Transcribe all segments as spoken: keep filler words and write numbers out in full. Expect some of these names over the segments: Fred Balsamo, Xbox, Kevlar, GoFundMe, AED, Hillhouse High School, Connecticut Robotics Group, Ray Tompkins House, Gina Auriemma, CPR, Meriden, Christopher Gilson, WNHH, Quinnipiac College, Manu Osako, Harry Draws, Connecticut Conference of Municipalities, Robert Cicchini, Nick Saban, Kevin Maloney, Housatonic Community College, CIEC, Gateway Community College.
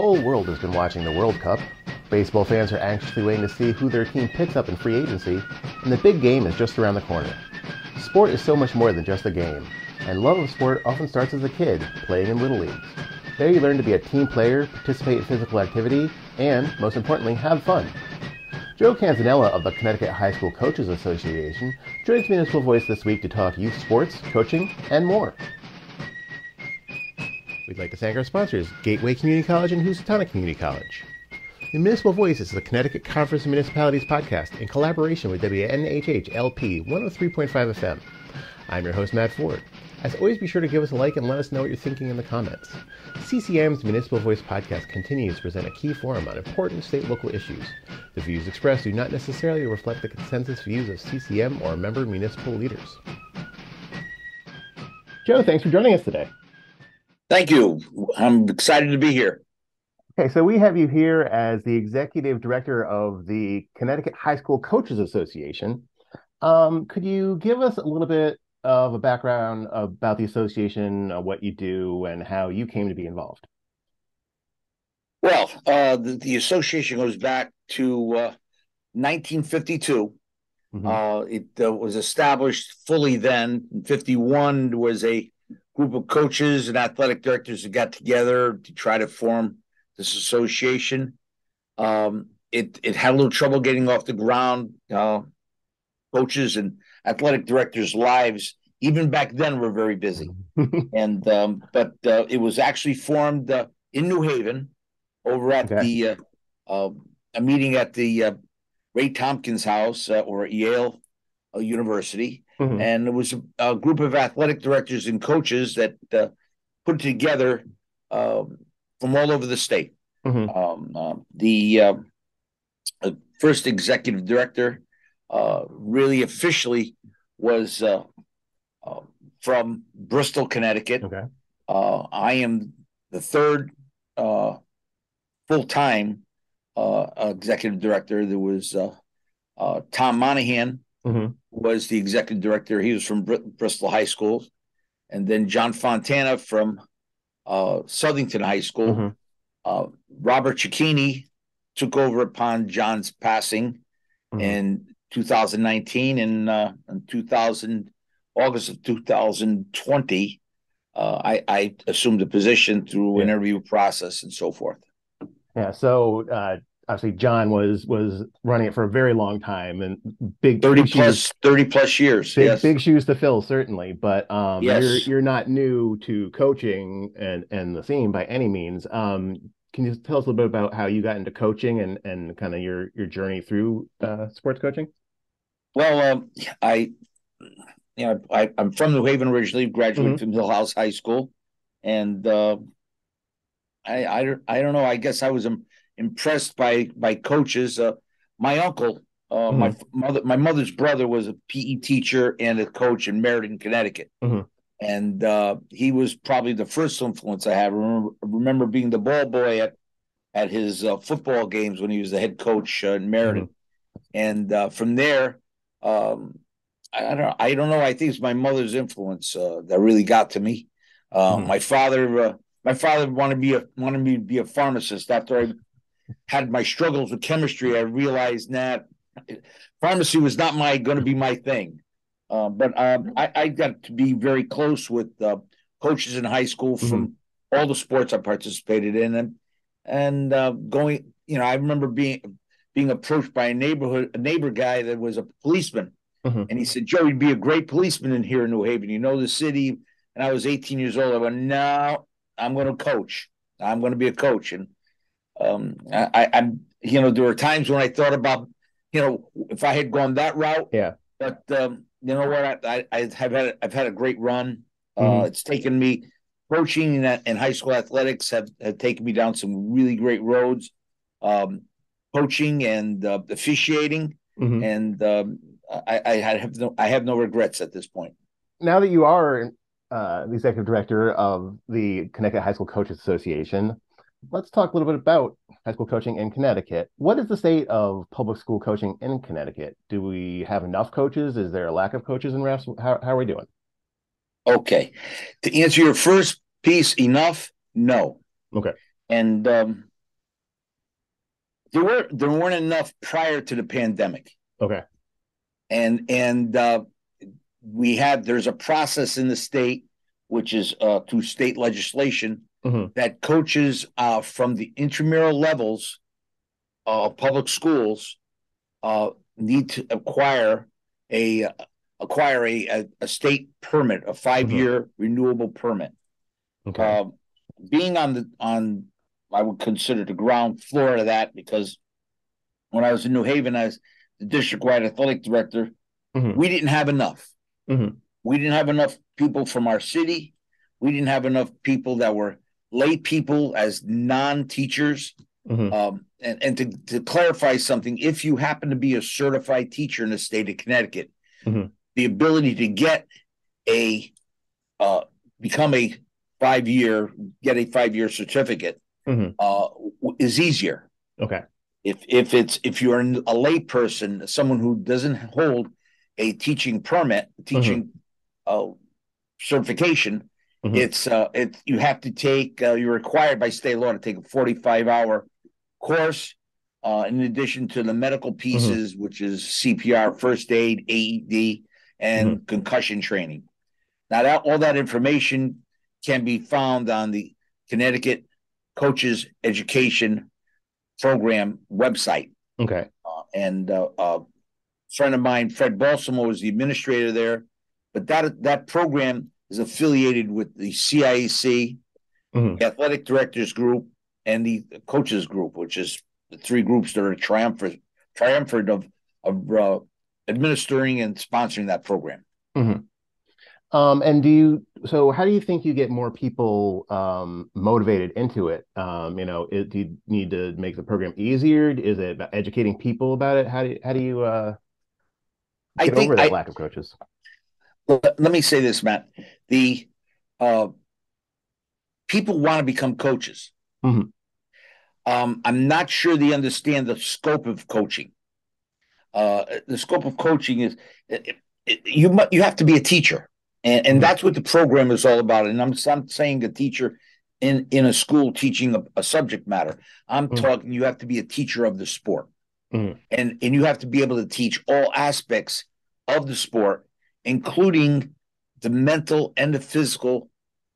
whole world has been watching the World Cup. Baseball fans are anxiously waiting to see who their team picks up in free agency, and the big game is just around the corner. Sport is so much more than just a game, and love of sport often starts as a kid, playing in Little Leagues. There you learn to be a team player, participate in physical activity, and, most importantly, have fun. Joe Canzanella of the Connecticut High School Coaches Association joins The Municipal Voice this week to talk youth sports, coaching, and more. We'd like to thank our sponsors, Gateway Community College and Housatonic Community College. The Municipal Voice is the Connecticut Conference of Municipalities podcast in collaboration with W N H H L P one oh three point five F M. I'm your host, Matt Ford. As always, be sure to give us a like and let us know what you're thinking in the comments. C C M's Municipal Voice podcast continues to present a key forum on important state and local issues. The views expressed do not necessarily reflect the consensus views of C C M or member municipal leaders. Joe, thanks for joining us today. Thank you. I'm excited to be here. Okay, so we have you here as the executive director of the Connecticut High School Coaches Association. Um, could you give us a little bit of a background about the association, uh, what you do, and how you came to be involved? Well, uh, the, the association goes back to uh, nineteen fifty-two. Mm-hmm. Uh, it uh, was established fully then. In fifty-one, there was a group of coaches and athletic directors that got together to try to form this association. Um, it, it had a little trouble getting off the ground. Uh, coaches and athletic directors' lives, even back then, were very busy. and um, But uh, it was actually formed uh, in New Haven over at okay. the uh, uh, a meeting at the uh, Ray Tompkins House uh, or at Yale uh, University. Mm-hmm. And it was a, a group of athletic directors and coaches that uh, put together uh, from all over the state. Mm-hmm. um, uh, the uh, first executive director Uh, really officially was uh, uh, from Bristol, Connecticut. Okay. Uh, I am the third uh, full-time uh, executive director. There was uh, uh, Tom Monahan, mm-hmm. was the executive director. He was from Br- Bristol High School. And then John Fontana from uh, Southington High School. Mm-hmm. Uh, Robert Cicchini took over upon John's passing, mm-hmm. and two thousand nineteen and uh, in two thousand, August of two thousand twenty, uh, I, I assumed the position through an yeah. interview process and so forth. Yeah, so uh, obviously John was was running it for a very long time and big thirty plus years. Big, yes. big shoes to fill, certainly. But um, yes. you're you're not new to coaching and and the scene by any means. Um, Can you tell us a little bit about how you got into coaching and, and kind of your, your journey through uh, sports coaching? Well, um, I, you know, I, I'm from New Haven originally, graduated mm-hmm. from Hillhouse High School. And uh, I, I, I don't know, I guess I was um, impressed by, by coaches. Uh, my uncle, uh, mm-hmm. my mother, my mother's brother was a P E teacher and a coach in Meriden, Connecticut. Mm-hmm. And uh, he was probably the first influence I have. I remember, remember being the ball boy at at his uh, football games when he was the head coach uh, in Meriden. Mm-hmm. And uh, from there, um, I, I don't I don't know. I think it's my mother's influence uh, that really got to me. Uh, mm-hmm. My father, uh, my father wanted to be a, wanted me to be a pharmacist. After I had my struggles with chemistry, I realized that pharmacy was not my going to be my thing. Uh, but uh, I, I got to be very close with uh, coaches in high school from mm-hmm. all the sports I participated in, and and uh, going. You know, I remember being being approached by a neighborhood a neighbor guy that was a policeman, mm-hmm. and he said, "Joe, you'd be a great policeman in here in New Haven. You know the city." And I was eighteen years old. I went, "No, I'm going to coach. I'm going to be a coach." And um, I, I, you know, there were times when I thought about, you know, if I had gone that route, yeah, but. Um, You know what? I, I have had I've had a great run. Uh, mm-hmm. It's taken me coaching and, and high school athletics have, have taken me down some really great roads. Um, coaching and uh, officiating, mm-hmm. and um, I, I have no I have no regrets at this point. Now that you are uh, the executive director of the Connecticut High School Coaches Association, let's talk a little bit about high school coaching in Connecticut. What is the state of public school coaching in Connecticut? Do we have enough coaches? Is there a lack of coaches and refs? How, how are we doing? Okay. To answer your first piece, enough? No. Okay. And um, There were there weren't enough prior to the pandemic. Okay. And and uh, we had there's a process in the state, which is uh, through state legislation, mm-hmm. that coaches uh, from the intramural levels of uh, public schools uh, need to acquire a uh, acquire a, a state permit, a five-year mm-hmm. renewable permit. Okay. Uh, being on the on, I would consider the ground floor of that, because when I was in New Haven, I was the district-wide athletic director. Mm-hmm. We didn't have enough. Mm-hmm. We didn't have enough people from our city. We didn't have enough people that were lay people as non-teachers. Mm-hmm. Um, and, and to, to clarify something, if you happen to be a certified teacher in the state of Connecticut, mm-hmm. the ability to get a uh, become a five-year, get a five-year certificate mm-hmm. uh, is easier. Okay. If if it's if you're a lay person, someone who doesn't hold a teaching permit, teaching mm-hmm. uh, certification, mm-hmm. it's uh, it you have to take. Uh, you're required by state law to take a forty-five hour course. Uh, in addition to the medical pieces, mm-hmm. which is C P R, first aid, A E D, and mm-hmm. concussion training. Now, that all that information can be found on the Connecticut Coaches Education Program website. Okay. Uh, and uh, a friend of mine, Fred Balsamo, was the administrator there. But that that program is affiliated with the C I A C, mm-hmm. the Athletic Directors Group, and the Coaches Group, which is the three groups that are triumphant, triumphant of, of uh, administering and sponsoring that program. Mm-hmm. Um, and do you, so how do you think you get more people um, motivated into it? Um, you know, it, do you need to make the program easier? Is it about educating people about it? How do you, how do you uh, get I think over that I, lack of coaches? Let, let me say this, Matt. The uh, people want to become coaches. Mm-hmm. Um, I'm not sure they understand the scope of coaching. Uh, the scope of coaching is it, it, you mu- you have to be a teacher, and, and that's what the program is all about. And I'm, I'm saying a teacher in, in a school teaching a, a subject matter. I'm mm-hmm. talking you have to be a teacher of the sport, mm-hmm. and and you have to be able to teach all aspects of the sport, including the mental and the physical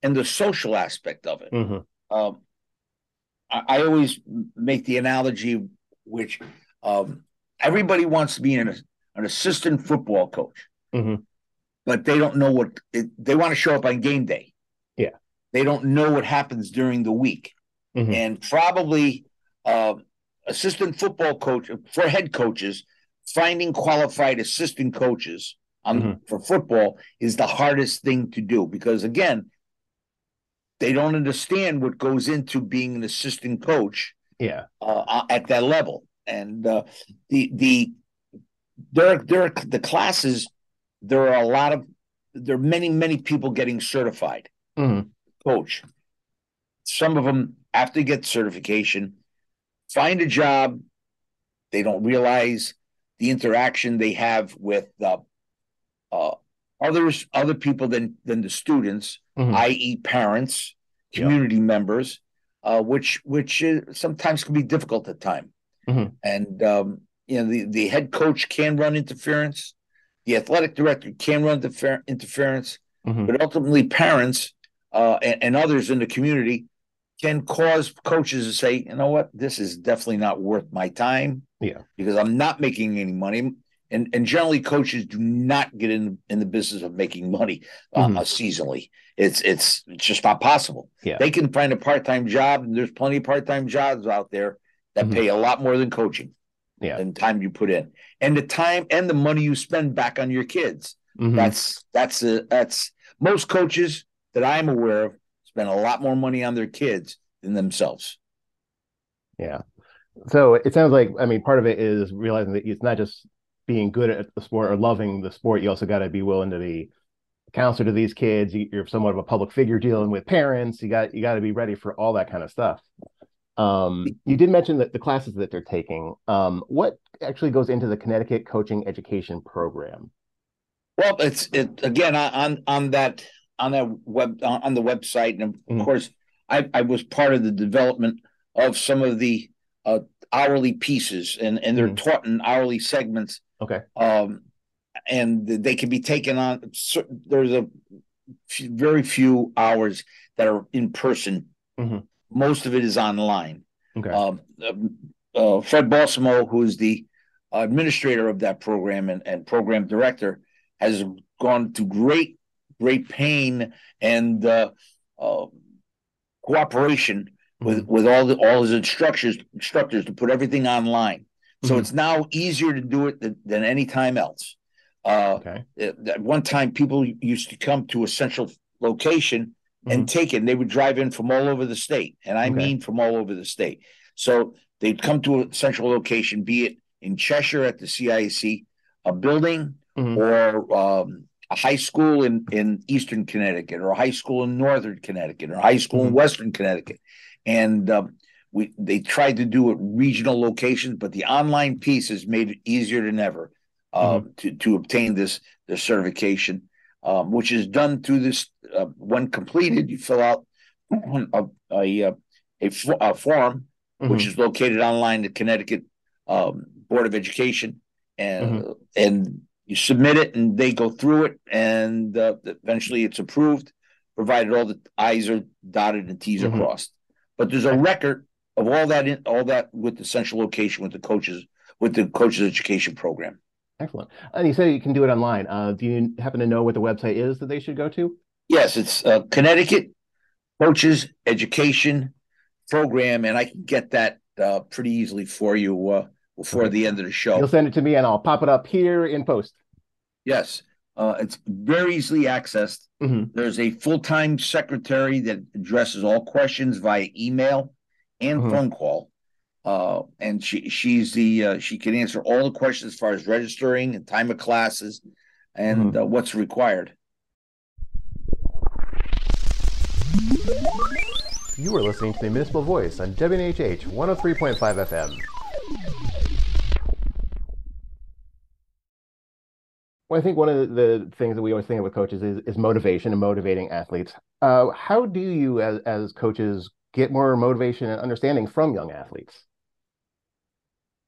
and the social aspect of it. Mm-hmm. Um, I always make the analogy, which um, everybody wants to be an, an assistant football coach, mm-hmm. but they don't know what it, they want to show up on game day. Yeah. They don't know what happens during the week. Mm-hmm. And probably uh, assistant football coach for head coaches, finding qualified assistant coaches on, mm-hmm. for football is the hardest thing to do, because again, they don't understand what goes into being an assistant coach yeah. uh, at that level. And uh, the the there are, there are the classes, there are a lot of there are many, many people getting certified mm-hmm. coach. Some of them, after they get certification, find a job. They don't realize the interaction they have with uh, uh, others, other people than than the students. Mm-hmm. that is, parents, community yeah. members, uh, which which uh, sometimes can be difficult at time, mm-hmm. and um, you know the, the head coach can run interference, the athletic director can run defer- interference, mm-hmm. but ultimately parents uh, and, and others in the community can cause coaches to say, you know what, this is definitely not worth my time, yeah, because I'm not making any money, and and generally coaches do not get in in the business of making money uh, mm-hmm. seasonally. It's it's just not possible. Yeah. They can find a part-time job, and there's plenty of part-time jobs out there that mm-hmm. pay a lot more than coaching, yeah. than time you put in, and the time and the money you spend back on your kids. Mm-hmm. That's that's a, that's most coaches that I'm aware of spend a lot more money on their kids than themselves. Yeah. So it sounds like I mean part of it is realizing that it's not just being good at the sport or loving the sport. You also got to be willing to be counselor to these kids. You're somewhat of a public figure dealing with parents. You got you got to be ready for all that kind of stuff. Um, you did mention that the classes that they're taking. Um, what actually goes into the Connecticut Coaching Education Program? Well, it's it again on on that on that web on the website, and of mm-hmm. course, I, I was part of the development of some of the uh, hourly pieces, and, and they're mm-hmm. taught in hourly segments. Okay. Um, and they can be taken on. So there's a few, very few hours that are in person. Mm-hmm. Most of it is online. Okay. Um, uh, Fred Balsamo, who is the administrator of that program and, and program director, has gone to great, great pain and uh, uh, cooperation with with all the all his instructors instructors to put everything online, so mm-hmm. it's now easier to do it than, than any time else. Uh, okay. At one time, people used to come to a central location and mm-hmm. take it. And they would drive in from all over the state, and I okay. mean from all over the state. So they'd come to a central location, be it in Cheshire at the C I A C, a building, mm-hmm. or um, a high school in in Eastern Connecticut, or a high school in Northern Connecticut, or a high school mm-hmm. in Western Connecticut. And um, we they tried to do it regional locations, but the online piece has made it easier than ever uh, mm-hmm. to to obtain this this certification, um, which is done through this. Uh, when completed, you fill out a a, a, a form, mm-hmm. which is located online, the Connecticut um, Board of Education, and mm-hmm. and you submit it, and they go through it, and uh, eventually it's approved, provided all the I's are dotted and T's mm-hmm. are crossed. But there's a record of all that, in, all that with the central location, with the coaches, with the coaches education program. Excellent. And you say you can do it online. Uh, do you happen to know what the website is that they should go to? Yes, it's uh, Connecticut Coaches Education Program, and I can get that uh, pretty easily for you uh, before okay. the end of the show. You'll send it to me, and I'll pop it up here in post. Yes, uh, it's very easily accessed. Mm-hmm. There's a full-time secretary that addresses all questions via email and mm-hmm. phone call, uh, and she she's the uh, she can answer all the questions as far as registering and time of classes and mm-hmm. uh, what's required. You are listening to The Municipal Voice on W N H H one oh three point five F M. Well, I think one of the things that we always think of with coaches is, is motivation and motivating athletes. Uh, how do you, as, as coaches, get more motivation and understanding from young athletes?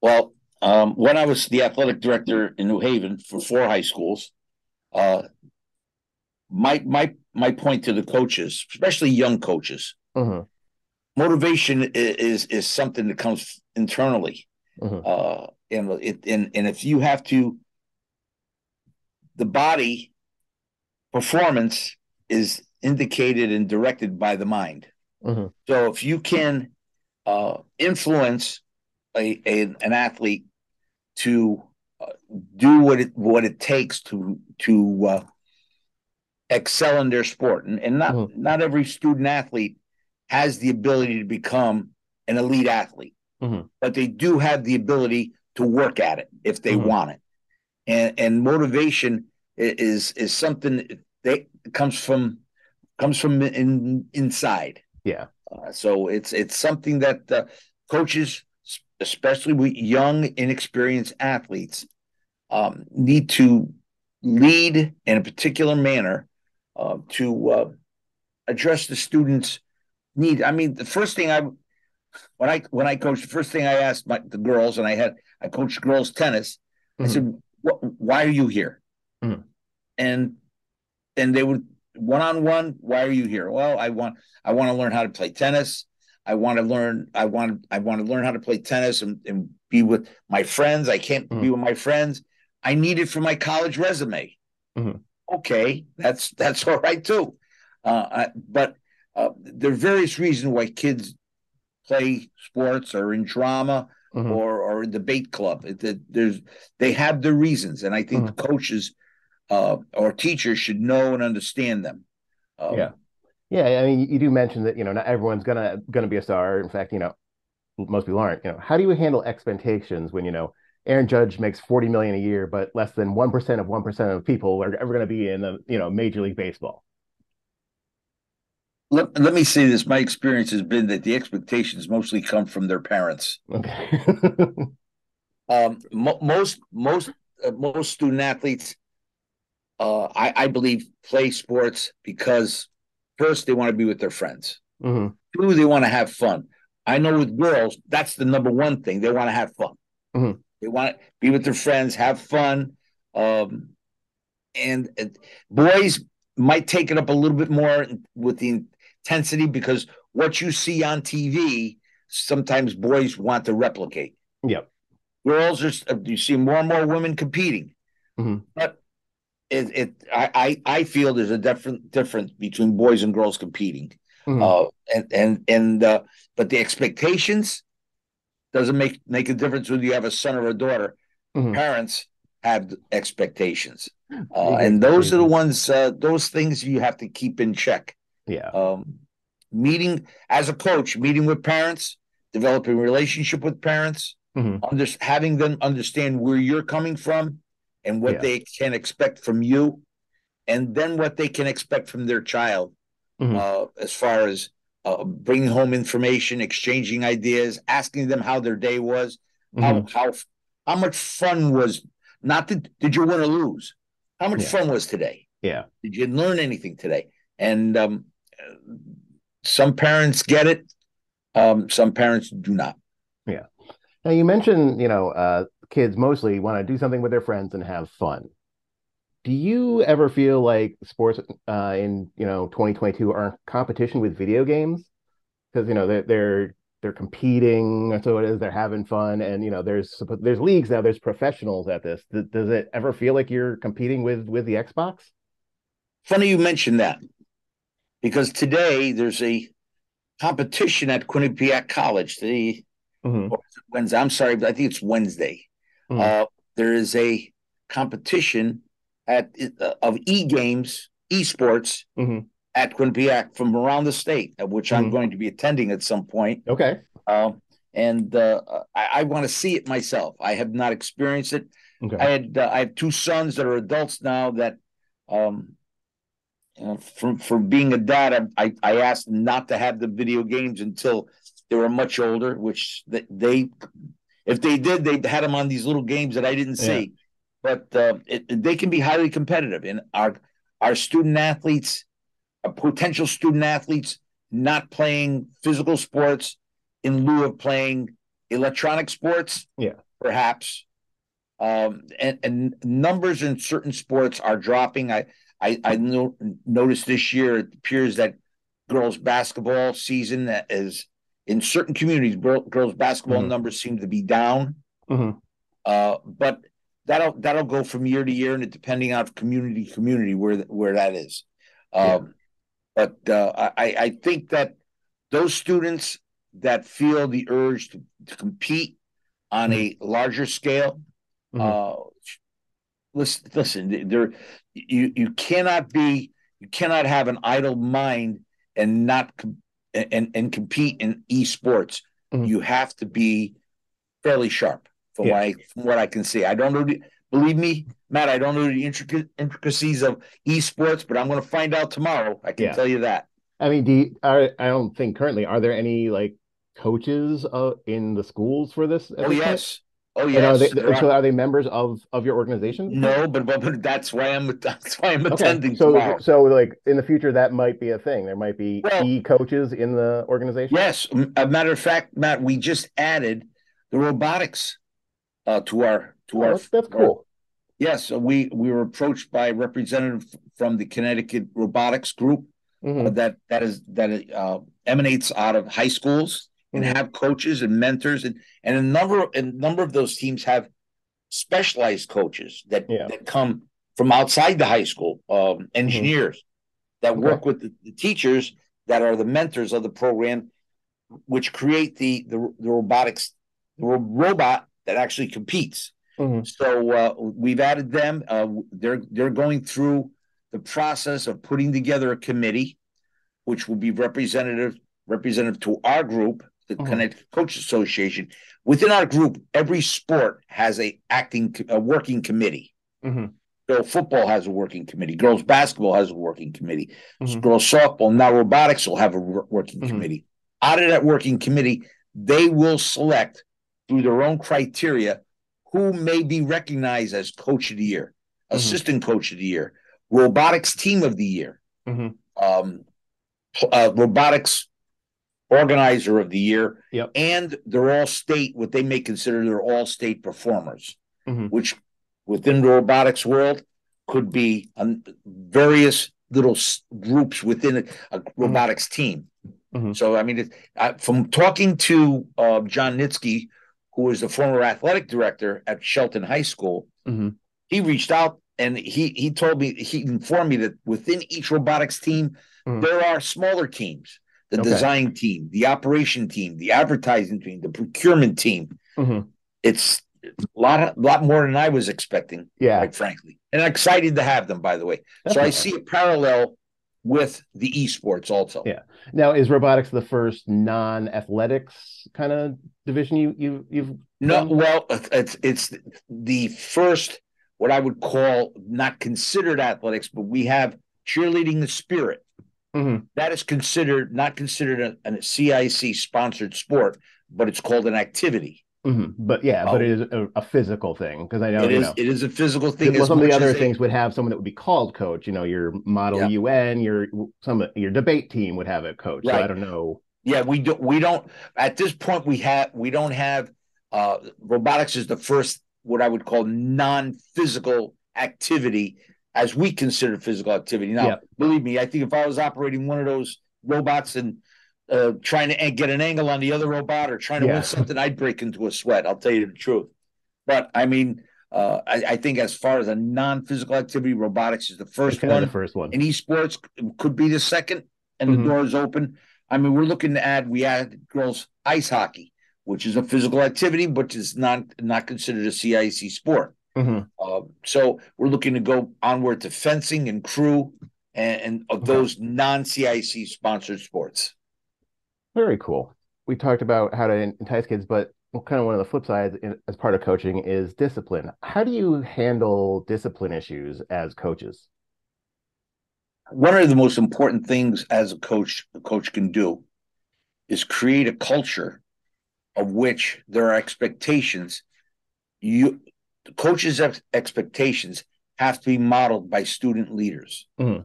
Well, um, when I was the athletic director in New Haven for four high schools, uh, my my my point to the coaches, especially young coaches, mm-hmm. motivation is, is is something that comes internally, mm-hmm. uh, and it and and if you have to. The body performance is indicated and directed by the mind. Mm-hmm. So if you can uh, influence a, a, an athlete to uh, do what it what it takes to to uh, excel in their sport, and, and not mm-hmm. not every student athlete has the ability to become an elite athlete, mm-hmm. but they do have the ability to work at it if they mm-hmm. want it. And, and motivation is is something that comes from comes from in, inside. Yeah. Uh, so it's it's something that uh, coaches, especially with young, inexperienced athletes, um, need to lead in a particular manner uh, to uh, address the students' need. I mean, the first thing I when I when I coached, the first thing I asked my, the girls, and I had I coached girls tennis. Mm-hmm. I said, why are you here? Mm-hmm. And and they would one-on-one, why are you here? Well, I want I want to learn how to play tennis. I want to learn I want I want to learn how to play tennis and, and be with my friends. I can't mm-hmm. be with my friends. I need it for my college resume. Mm-hmm. Okay, that's that's all right too. Uh, I, but uh, there are various reasons why kids play sports or in drama. Mm-hmm. Or or debate club. It, it, there's they have their reasons, and I think mm-hmm. the coaches uh, or teachers should know and understand them. Um, yeah, yeah. I mean, you do mention that you know not everyone's gonna gonna be a star. In fact, you know most people aren't. You know, how do you handle expectations when you know Aaron Judge makes forty million a year, but less than one percent of one percent of people are ever going to be in the you know Major League Baseball? Let, let me say this. My experience has been that the expectations mostly come from their parents. Okay. um, mo- most most uh, most student athletes, uh, I, I believe, play sports because first they want to be with their friends. Mm-hmm. Two, they want to have fun. I know with girls, that's the number one thing. They want to have fun. Mm-hmm. They want to be with their friends, have fun. Um, and uh, boys might take it up a little bit more with the intensity, because what you see on T V, sometimes boys want to replicate. Yep. Girls are, you see more and more women competing. Mm-hmm. But it, it I, I, I feel there's a different difference between boys and girls competing. Mm-hmm. Uh, and and and uh, but the expectations doesn't make make a difference whether you have a son or a daughter. Mm-hmm. Parents have expectations, uh, mm-hmm. and those mm-hmm. are the ones. Uh, those things you have to keep in check. Yeah. Um, meeting as a coach, meeting with parents, developing a relationship with parents, mm-hmm. under, having them understand where you're coming from and what yeah. they can expect from you, and then what they can expect from their child. Mm-hmm. Uh, as far as uh, bringing home information, exchanging ideas, asking them how their day was, mm-hmm. how, how how much fun was, not the, did you win or lose? How much yeah. fun was today? Yeah. Did you learn anything today? And um, some parents get it. Um, some parents do not. Yeah. Now you mentioned, you know, uh, kids mostly want to do something with their friends and have fun. Do you ever feel like sports uh, in, you know, twenty twenty-two are in competition with video games? Because, you know, they're, they're, they're competing. So it is, they're having fun. And, you know, there's, there's leagues now, there's professionals at this. Th- does it ever feel like you're competing with, with the Xbox? Funny you mentioned that, because today there's a competition at Quinnipiac College. The mm-hmm. Wednesday, I'm sorry, but I think it's Wednesday. Mm-hmm. Uh, there is a competition at uh, of e-games, e-sports mm-hmm. at Quinnipiac from around the state, of which mm-hmm. I'm going to be attending at some point. Okay. Uh, and uh, I, I want to see it myself. I have not experienced it. Okay. I had uh, I have two sons that are adults now that, um, you know, from, from being a dad, I, I asked them not to have the video games until they were much older, which they, they if they did, they had them on these little games that I didn't yeah. see. But uh, it, they can be highly competitive, and our our student athletes, our potential student athletes, not playing physical sports in lieu of playing electronic sports, yeah, perhaps. Um, and, and numbers in certain sports are dropping. I I, I no, noticed this year it appears that girls basketball season is in certain communities. Girls basketball mm-hmm. numbers seem to be down, mm-hmm. uh, but. That'll that'll go from year to year, and depending on community community where where that is. Um, yeah. But uh, I I think that those students that feel the urge to, to compete on mm-hmm. a larger scale, mm-hmm. uh, listen listen there you you cannot be you cannot have an idle mind and not com- and and compete in esports. Mm-hmm. You have to be fairly sharp. From, yeah. what I, from what I can see. I don't know, the, believe me, Matt, I don't know the intric- intricacies of esports, but I'm going to find out tomorrow. I can yeah. tell you that. I mean, do you, are, I don't think currently, are there any like coaches uh, in the schools for this? Oh, yes. Point? Oh, yes. Are they, so are they members of, of your organization? No, but, but, but that's why I'm, that's why I'm okay. attending so, tomorrow. So like in the future, that might be a thing. There might be well, e-coaches in the organization? Yes. A matter of fact, Matt, we just added the robotics Uh, to our to oh, our that's, that's our, cool. Yes, yeah, so we we were approached by a representative from the Connecticut Robotics Group mm-hmm. uh, that that is that uh, emanates out of high schools mm-hmm. and have coaches and mentors, and and a number a number of those teams have specialized coaches that yeah. that come from outside the high school, um, engineers mm-hmm. that okay. work with the, the teachers that are the mentors of the program, which create the the, the robotics the robot. That actually competes. Mm-hmm. So uh, we've added them. Uh, they're they're going through the process of putting together a committee, which will be representative representative to our group, the mm-hmm. Connecticut Coaches Association. Within our group, every sport has a acting a working committee. Mm-hmm. So football has a working committee. Girls basketball has a working committee. Mm-hmm. So girls softball, now robotics will have a working mm-hmm. committee. Out of that working committee, they will select, through their own criteria, who may be recognized as coach of the year, mm-hmm. assistant coach of the year, robotics team of the year, mm-hmm. um, uh, robotics Organizer of the Year. Yep. And they're all state, what they may consider their all state performers, mm-hmm. which within the robotics world could be um, various little groups within a, a robotics mm-hmm. team. Mm-hmm. So, I mean, it, I, from talking to uh, John Nitsky, who is the former athletic director at Shelton High School, mm-hmm. he reached out and he he told me, he informed me that within each robotics team, mm-hmm. there are smaller teams, the okay. design team, the operation team, the advertising team, the procurement team. Mm-hmm. It's a lot, of, lot more than I was expecting, yeah. quite frankly. And I'm excited to have them, by the way. That's so okay. I see a parallel with the esports also. Yeah. Now, is robotics the first non-athletics kind of division you, you, you've No, done? Well, it's it's the first, what I would call not considered athletics, but we have cheerleading the spirit. Mm-hmm. That is considered, not considered a, a C I A C-sponsored sport, but it's called an activity. Mm-hmm. But yeah, oh. but it is a, a physical thing, because I know it is. You know, it is a physical thing. Well, some of the other they, things would have someone that would be called coach. You know, your model yeah. U N, your some your debate team would have a coach. Right. So I don't know. Yeah, we don't. We don't. At this point, we have we don't have uh, robotics is the first what I would call non-physical activity as we consider physical activity. Now, yeah. believe me, I think if I was operating one of those robots and Uh, trying to get an angle on the other robot or trying to yeah. win something, I'd break into a sweat. I'll tell you the truth. But I mean, uh, I, I think as far as a non-physical activity, robotics is the first one. The first one. And esports could be the second, and mm-hmm. the door is open. I mean, we're looking to add, we added girls ice hockey, which is a physical activity, but is not, not considered a C I A C sport. Mm-hmm. Uh, so we're looking to go onward to fencing and crew and, and of mm-hmm. those non-C I A C sponsored sports. Very cool. We talked about how to entice kids, but kind of one of the flip sides in, as part of coaching is discipline. How do you handle discipline issues as coaches? One of the most important things as a coach, a coach can do is create a culture of which there are expectations. You, the coaches' ex- expectations have to be modeled by student leaders. Mm.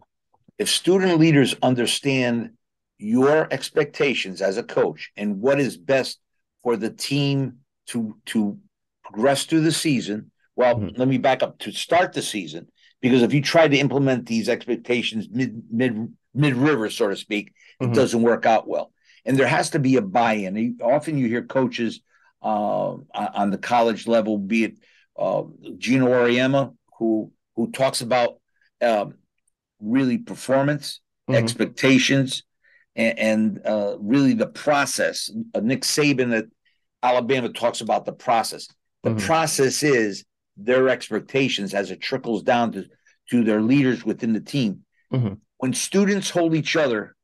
If student leaders understand your expectations as a coach and what is best for the team to to progress through the season. Well, mm-hmm. let me back up to start the season, because if you try to implement these expectations mid mid mid river, so to speak, mm-hmm. it doesn't work out well. And there has to be a buy-in. Often you hear coaches uh, on the college level, be it uh, Gina Auriemma, who who talks about um, really performance, mm-hmm. expectations. And uh, really the process. Uh, Nick Saban at Alabama talks about the process. The mm-hmm. process is their expectations as it trickles down to, to their leaders within the team. Mm-hmm. When students hold each other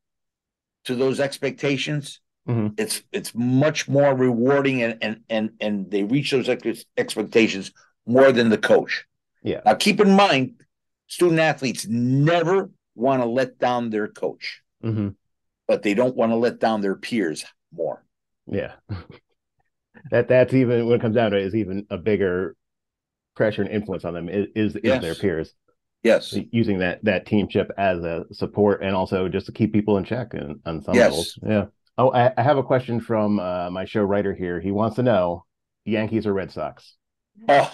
to those expectations, mm-hmm. it's it's much more rewarding, and and and, and they reach those ex- expectations more than the coach. Yeah. Now, keep in mind, student athletes never want to let down their coach. Mm-hmm. But they don't want to let down their peers more. Yeah. that That's even, when it comes down to it, is even a bigger pressure and influence on them is, is, yes. is their peers. Yes. So using that that teamship as a support and also just to keep people in check and, on some yes. levels. Yeah. Oh, I, I have a question from uh, my show writer here. He wants to know, Yankees or Red Sox? Oh.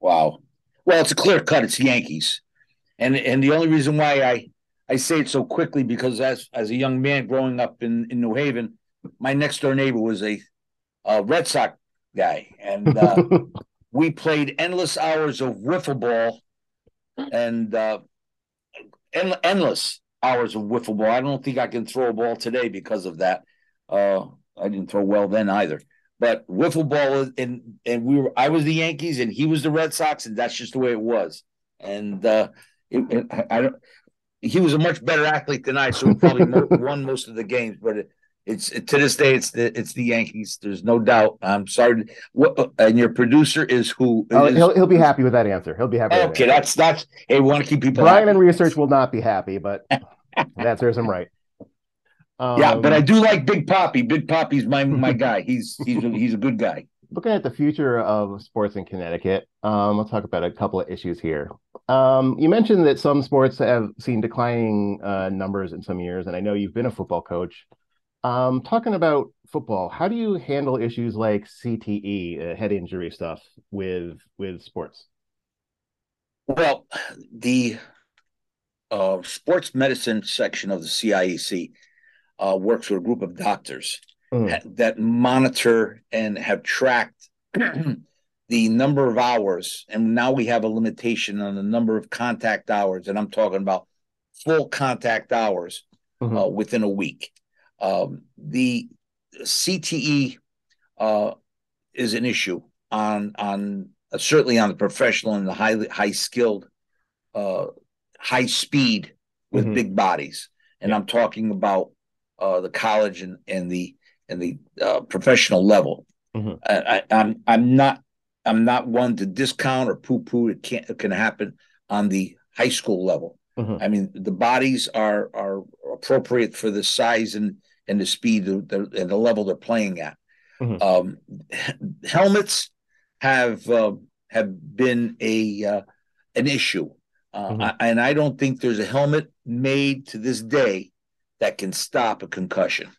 Wow. Well, it's a clear cut. It's Yankees. And, and the only reason why I... I say it so quickly because as as a young man growing up in, in New Haven, my next door neighbor was a, a Red Sox guy. And uh, we played endless hours of wiffle ball and uh, en- endless hours of wiffle ball. I don't think I can throw a ball today because of that. Uh, I didn't throw well then either. But wiffle ball, and, and we were I was the Yankees and he was the Red Sox, and that's just the way it was. And uh, it, it, I don't... He was a much better athlete than I, so he probably won most of the games. But it, it's it, to this day, it's the it's the Yankees. There's no doubt. I'm sorry. What, and your producer is who? Oh, is, he'll he'll be happy with that answer. He'll be happy. Okay, with that that's that's. Hey, we want to keep people. Brian and research will not be happy, but that serves him right. Um, yeah, but I do like Big Papi. Big Papi's my my guy. He's he's a, he's a good guy. looking at the future of sports in Connecticut, um, I'll talk about a couple of issues here. Um, you mentioned that some sports have seen declining uh, numbers in some years, and I know you've been a football coach. Um, talking about football, how do you handle issues like C T E, uh, head injury stuff, with with sports? Well, the uh, sports medicine section of the C I E C uh, works with a group of doctors mm. that monitor and have tracked the number of hours. And now we have a limitation on the number of contact hours. And I'm talking about full contact hours mm-hmm. uh, within a week. Um, the C T E uh, is an issue on on. Uh, certainly on the professional and the highly high skilled, uh, high speed with mm-hmm. big bodies, and yeah. I'm talking about uh, the college and, and the and the uh, professional level. Mm-hmm. I, I, I'm I'm not I'm not one to discount or poo poo. It can't it can happen on the high school level. Mm-hmm. I mean, the bodies are are appropriate for the size and and the speed and the level they're playing at. Mm-hmm. Um, helmets have uh, have been a uh, an issue, uh, mm-hmm. I, and I don't think there's a helmet made to this day that can stop a concussion.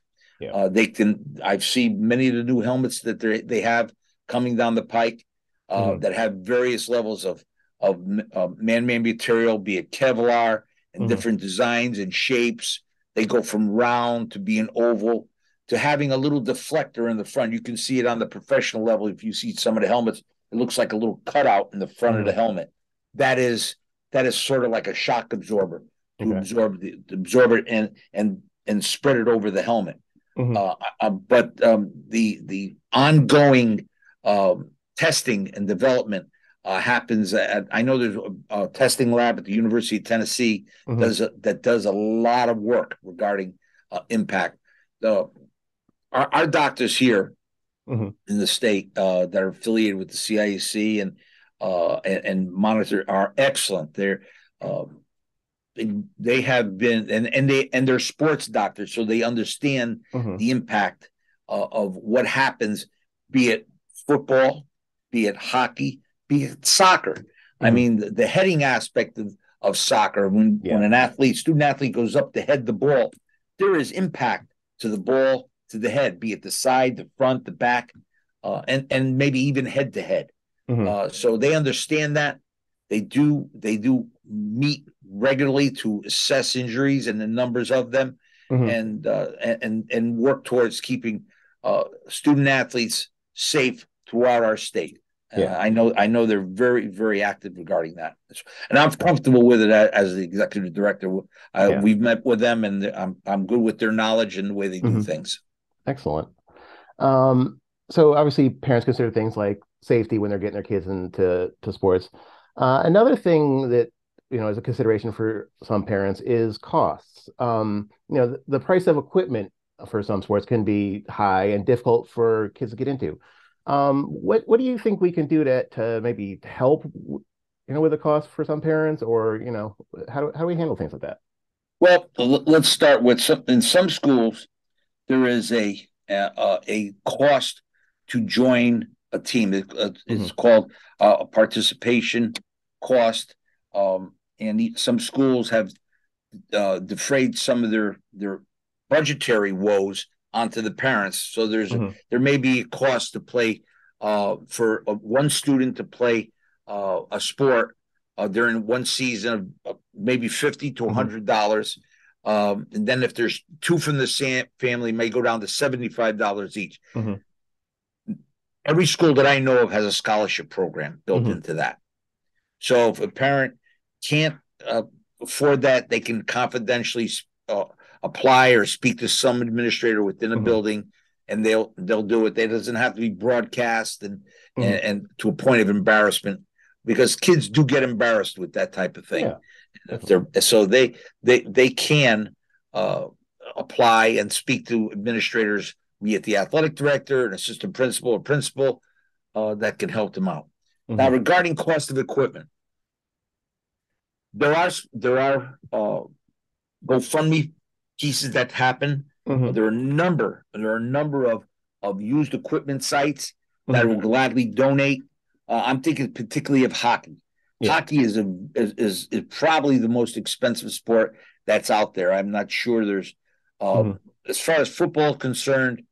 Yeah. Uh, they can. I've seen many of the new helmets that they they have coming down the pike uh, mm-hmm. that have various levels of of uh, man-made material, be it Kevlar and mm-hmm. different designs and shapes. They go from round to being oval, to having a little deflector in the front. You can see it on the professional level. If you see some of the helmets, it looks like a little cutout in the front mm-hmm. of the helmet. That is that is sort of like a shock absorber to okay. absorb the to absorb it and and and spread it over the helmet. Mm-hmm. Uh, uh, but um, the the ongoing um, testing and development uh, happens at. I know there's a, a testing lab at the University of Tennessee mm-hmm. does a, that does a lot of work regarding uh, impact. Uh, Our, our doctors here mm-hmm. in the state uh, that are affiliated with the C I A C and uh, and, and monitor are excellent. They're um, they have been and and they and they're sports doctors, so they understand mm-hmm. the impact uh, of what happens, be it football, be it hockey, be it soccer. Mm-hmm. I mean, the, the heading aspect of, of soccer when yeah. when an athlete, student athlete, goes up to head the ball, there is impact to the ball, to the head, be it the side, the front, the back, uh, and and maybe even head to head. Mm-hmm. Uh, so they understand that. They do they do meet regularly to assess injuries and the numbers of them, mm-hmm. and uh, and and work towards keeping uh, student athletes safe throughout our state. Yeah. Uh, I know I know they're very very active regarding that, and I'm comfortable with it as the executive director. Uh, yeah. We've met with them, and I'm I'm good with their knowledge and the way they do mm-hmm. things. Excellent. Um, so obviously parents consider things like safety when they're getting their kids into to sports. Uh, another thing that, you know, is a consideration for some parents is costs. Um, you know, the, the price of equipment for some sports can be high and difficult for kids to get into. Um, what, what do you think we can do to, to maybe help, you know, with the cost for some parents, or, you know, how do, how do we handle things like that? Well, let's start with some, in some schools, there is a, a a cost to join a team. It, it's mm-hmm. called uh, a participation cost, um, and some schools have uh, defrayed some of their their budgetary woes onto the parents. So there's mm-hmm. there may be a cost to play uh, for a, one student to play uh, a sport uh, during one season of maybe fifty to a hundred dollars. Mm-hmm. Um, and then if there's two from the same family, may go down to seventy-five dollars each. Mm-hmm. Every school that I know of has a scholarship program built mm-hmm. into that. So if a parent can't uh, afford that, they can confidentially uh, apply or speak to some administrator within a mm-hmm. building, and they'll they'll do it. It doesn't have to be broadcast and, mm-hmm. and and to a point of embarrassment, because kids do get embarrassed with that type of thing. Yeah. So they they they can uh, apply and speak to administrators, be it the athletic director, an assistant principal, or principal uh, that can help them out. Mm-hmm. Now, regarding cost of equipment, there are there are uh, GoFundMe pieces that happen. Mm-hmm. There are a number there are a number of of used equipment sites that will gladly donate. Uh, I'm thinking particularly of hockey. Yeah. Hockey is, a, is, is is probably the most expensive sport that's out there. I'm not sure there's uh, mm-hmm. as far as football concerned,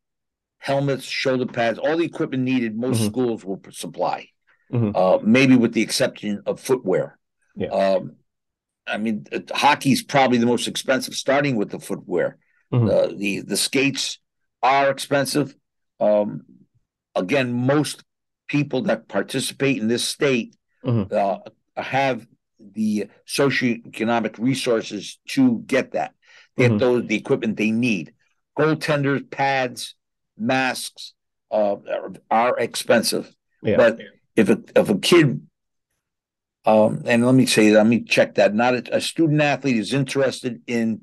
helmets, shoulder pads, all the equipment needed, most mm-hmm. schools will supply, mm-hmm. uh, maybe with the exception of footwear. Yeah. Um, I mean, hockey is probably the most expensive, starting with the footwear. Mm-hmm. Uh, the, the skates are expensive. Um, again, most people that participate in this state mm-hmm. uh, have the socioeconomic resources to get that, get mm-hmm. those, the equipment they need. Goaltenders, pads, masks uh, are, are expensive. Yeah. But if a, if a kid, um, and let me say, let me check that, not a, a student athlete is interested in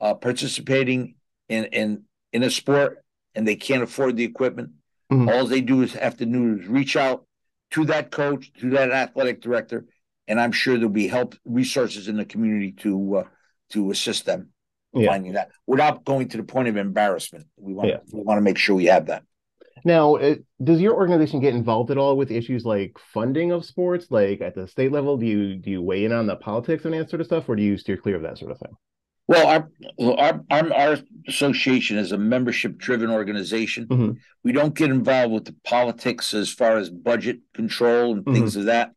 uh, participating in, in, in a sport and they can't afford the equipment, mm-hmm. all they do is have to do is reach out to that coach, to that athletic director, and I'm sure there'll be help resources in the community to uh, to assist them yeah. finding that without going to the point of embarrassment. We want yeah. we want to make sure we have that. Now, it, does your organization get involved at all with issues like funding of sports, like at the state level? Do you do you weigh in on the politics and that sort of stuff, or do you steer clear of that sort of thing? Well, our our our, our association is a membership-driven organization. Mm-hmm. We don't get involved with the politics as far as budget control and mm-hmm. things of that.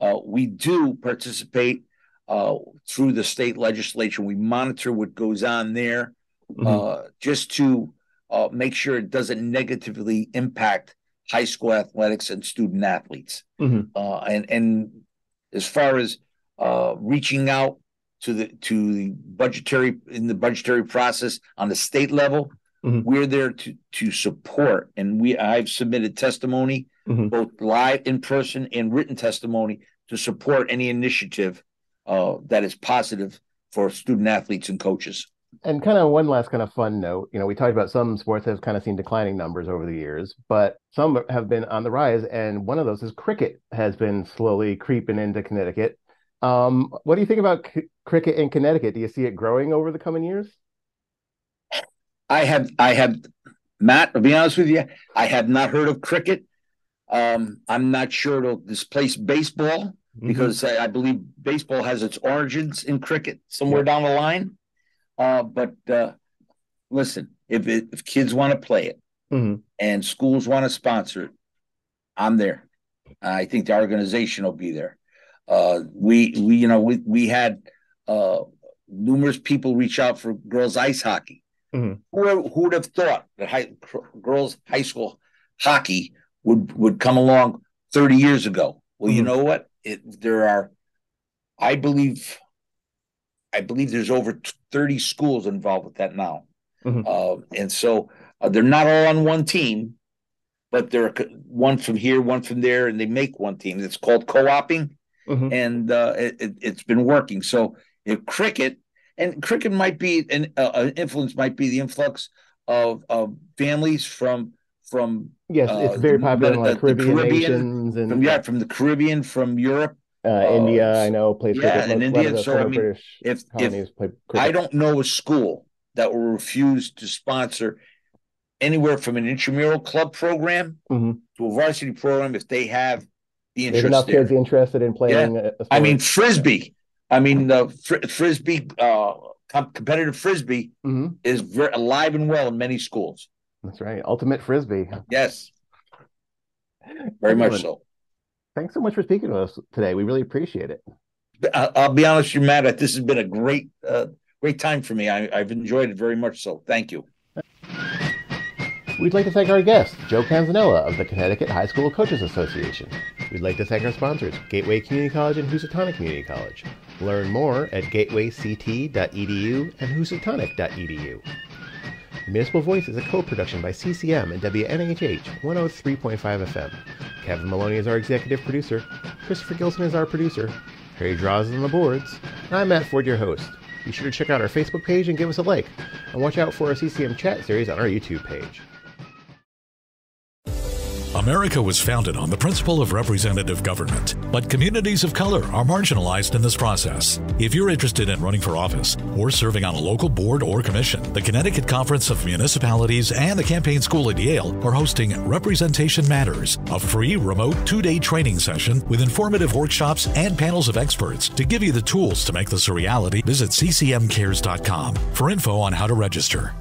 Uh, we do participate uh, through the state legislature. We monitor what goes on there mm-hmm. uh, just to uh, make sure it doesn't negatively impact high school athletics and student athletes. Mm-hmm. Uh, and, and as far as uh, reaching out to the to the budgetary in the budgetary process on the state level, mm-hmm. we're there to to support. And we I've submitted testimony. Mm-hmm. both live in person and written testimony to support any initiative uh, that is positive for student athletes and coaches. And kind of one last kind of fun note, you know, we talked about some sports have kind of seen declining numbers over the years, but some have been on the rise. And one of those is cricket has been slowly creeping into Connecticut. Um, what do you think about c- cricket in Connecticut? Do you see it growing over the coming years? I have, I have, Matt, I'll be honest with you, I have not heard of cricket. Um, I'm not sure it'll displace baseball mm-hmm. because I, I believe baseball has its origins in cricket somewhere yeah. down the line. Uh, but uh, listen, if, it, if kids want to play it mm-hmm. and schools want to sponsor it, I'm there. I think the organization will be there. Uh, we, we, you know, we, we had uh, numerous people reach out for girls ice hockey. Mm-hmm. Who, who would have thought that high, girls high school hockey would would come along thirty years ago. Well, mm-hmm. you know what? It, there are, I believe, I believe there's over thirty schools involved with that now. Mm-hmm. Uh, and so uh, they're not all on one team, but they're one from here, one from there, and they make one team. It's called co-oping, mm-hmm. and uh, it, it's been working. So if cricket, and cricket might be, an uh, influence might be the influx of, of families from, From yes, uh, it's very popular in like Caribbean, Caribbean nations and from, yeah, from the Caribbean, from Europe, uh, uh, India. I know plays yeah, and India. So I mean, if if I don't know a school that will refuse to sponsor anywhere from an intramural club program mm-hmm. to a varsity program if they have the interest. There's enough there. Kids interested in playing. Yeah. A I mean frisbee. I mean the fr- frisbee uh, competitive frisbee mm-hmm. is very alive and well in many schools. That's right. Ultimate Frisbee. Yes. Very Excellent. Much so. Thanks so much for speaking to us today. We really appreciate it. I'll be honest with you, Matt, this has been a great, uh, great time for me. I, I've enjoyed it very much so. Thank you. We'd like to thank our guest, Joe Canzanella of the Connecticut High School Coaches Association. We'd like to thank our sponsors, Gateway Community College and Housatonic Community College. Learn more at gateway c t dot e d u and housatonic dot e d u. The Municipal Voice is a co-production by C C M and W N H H one oh three point five F M. Kevin Maloney is our executive producer. Christopher Gilson is our producer. Harry Draws is on the boards. And I'm Matt Ford, your host. Be sure to check out our Facebook page and give us a like. And watch out for our C C M chat series on our YouTube page. America was founded on the principle of representative government, but communities of color are marginalized in this process. If you're interested in running for office or serving on a local board or commission, the Connecticut Conference of Municipalities and the Campaign School at Yale are hosting Representation Matters, a free remote two-day training session with informative workshops and panels of experts to give you the tools to make this a reality. Visit C C M cares dot com for info on how to register.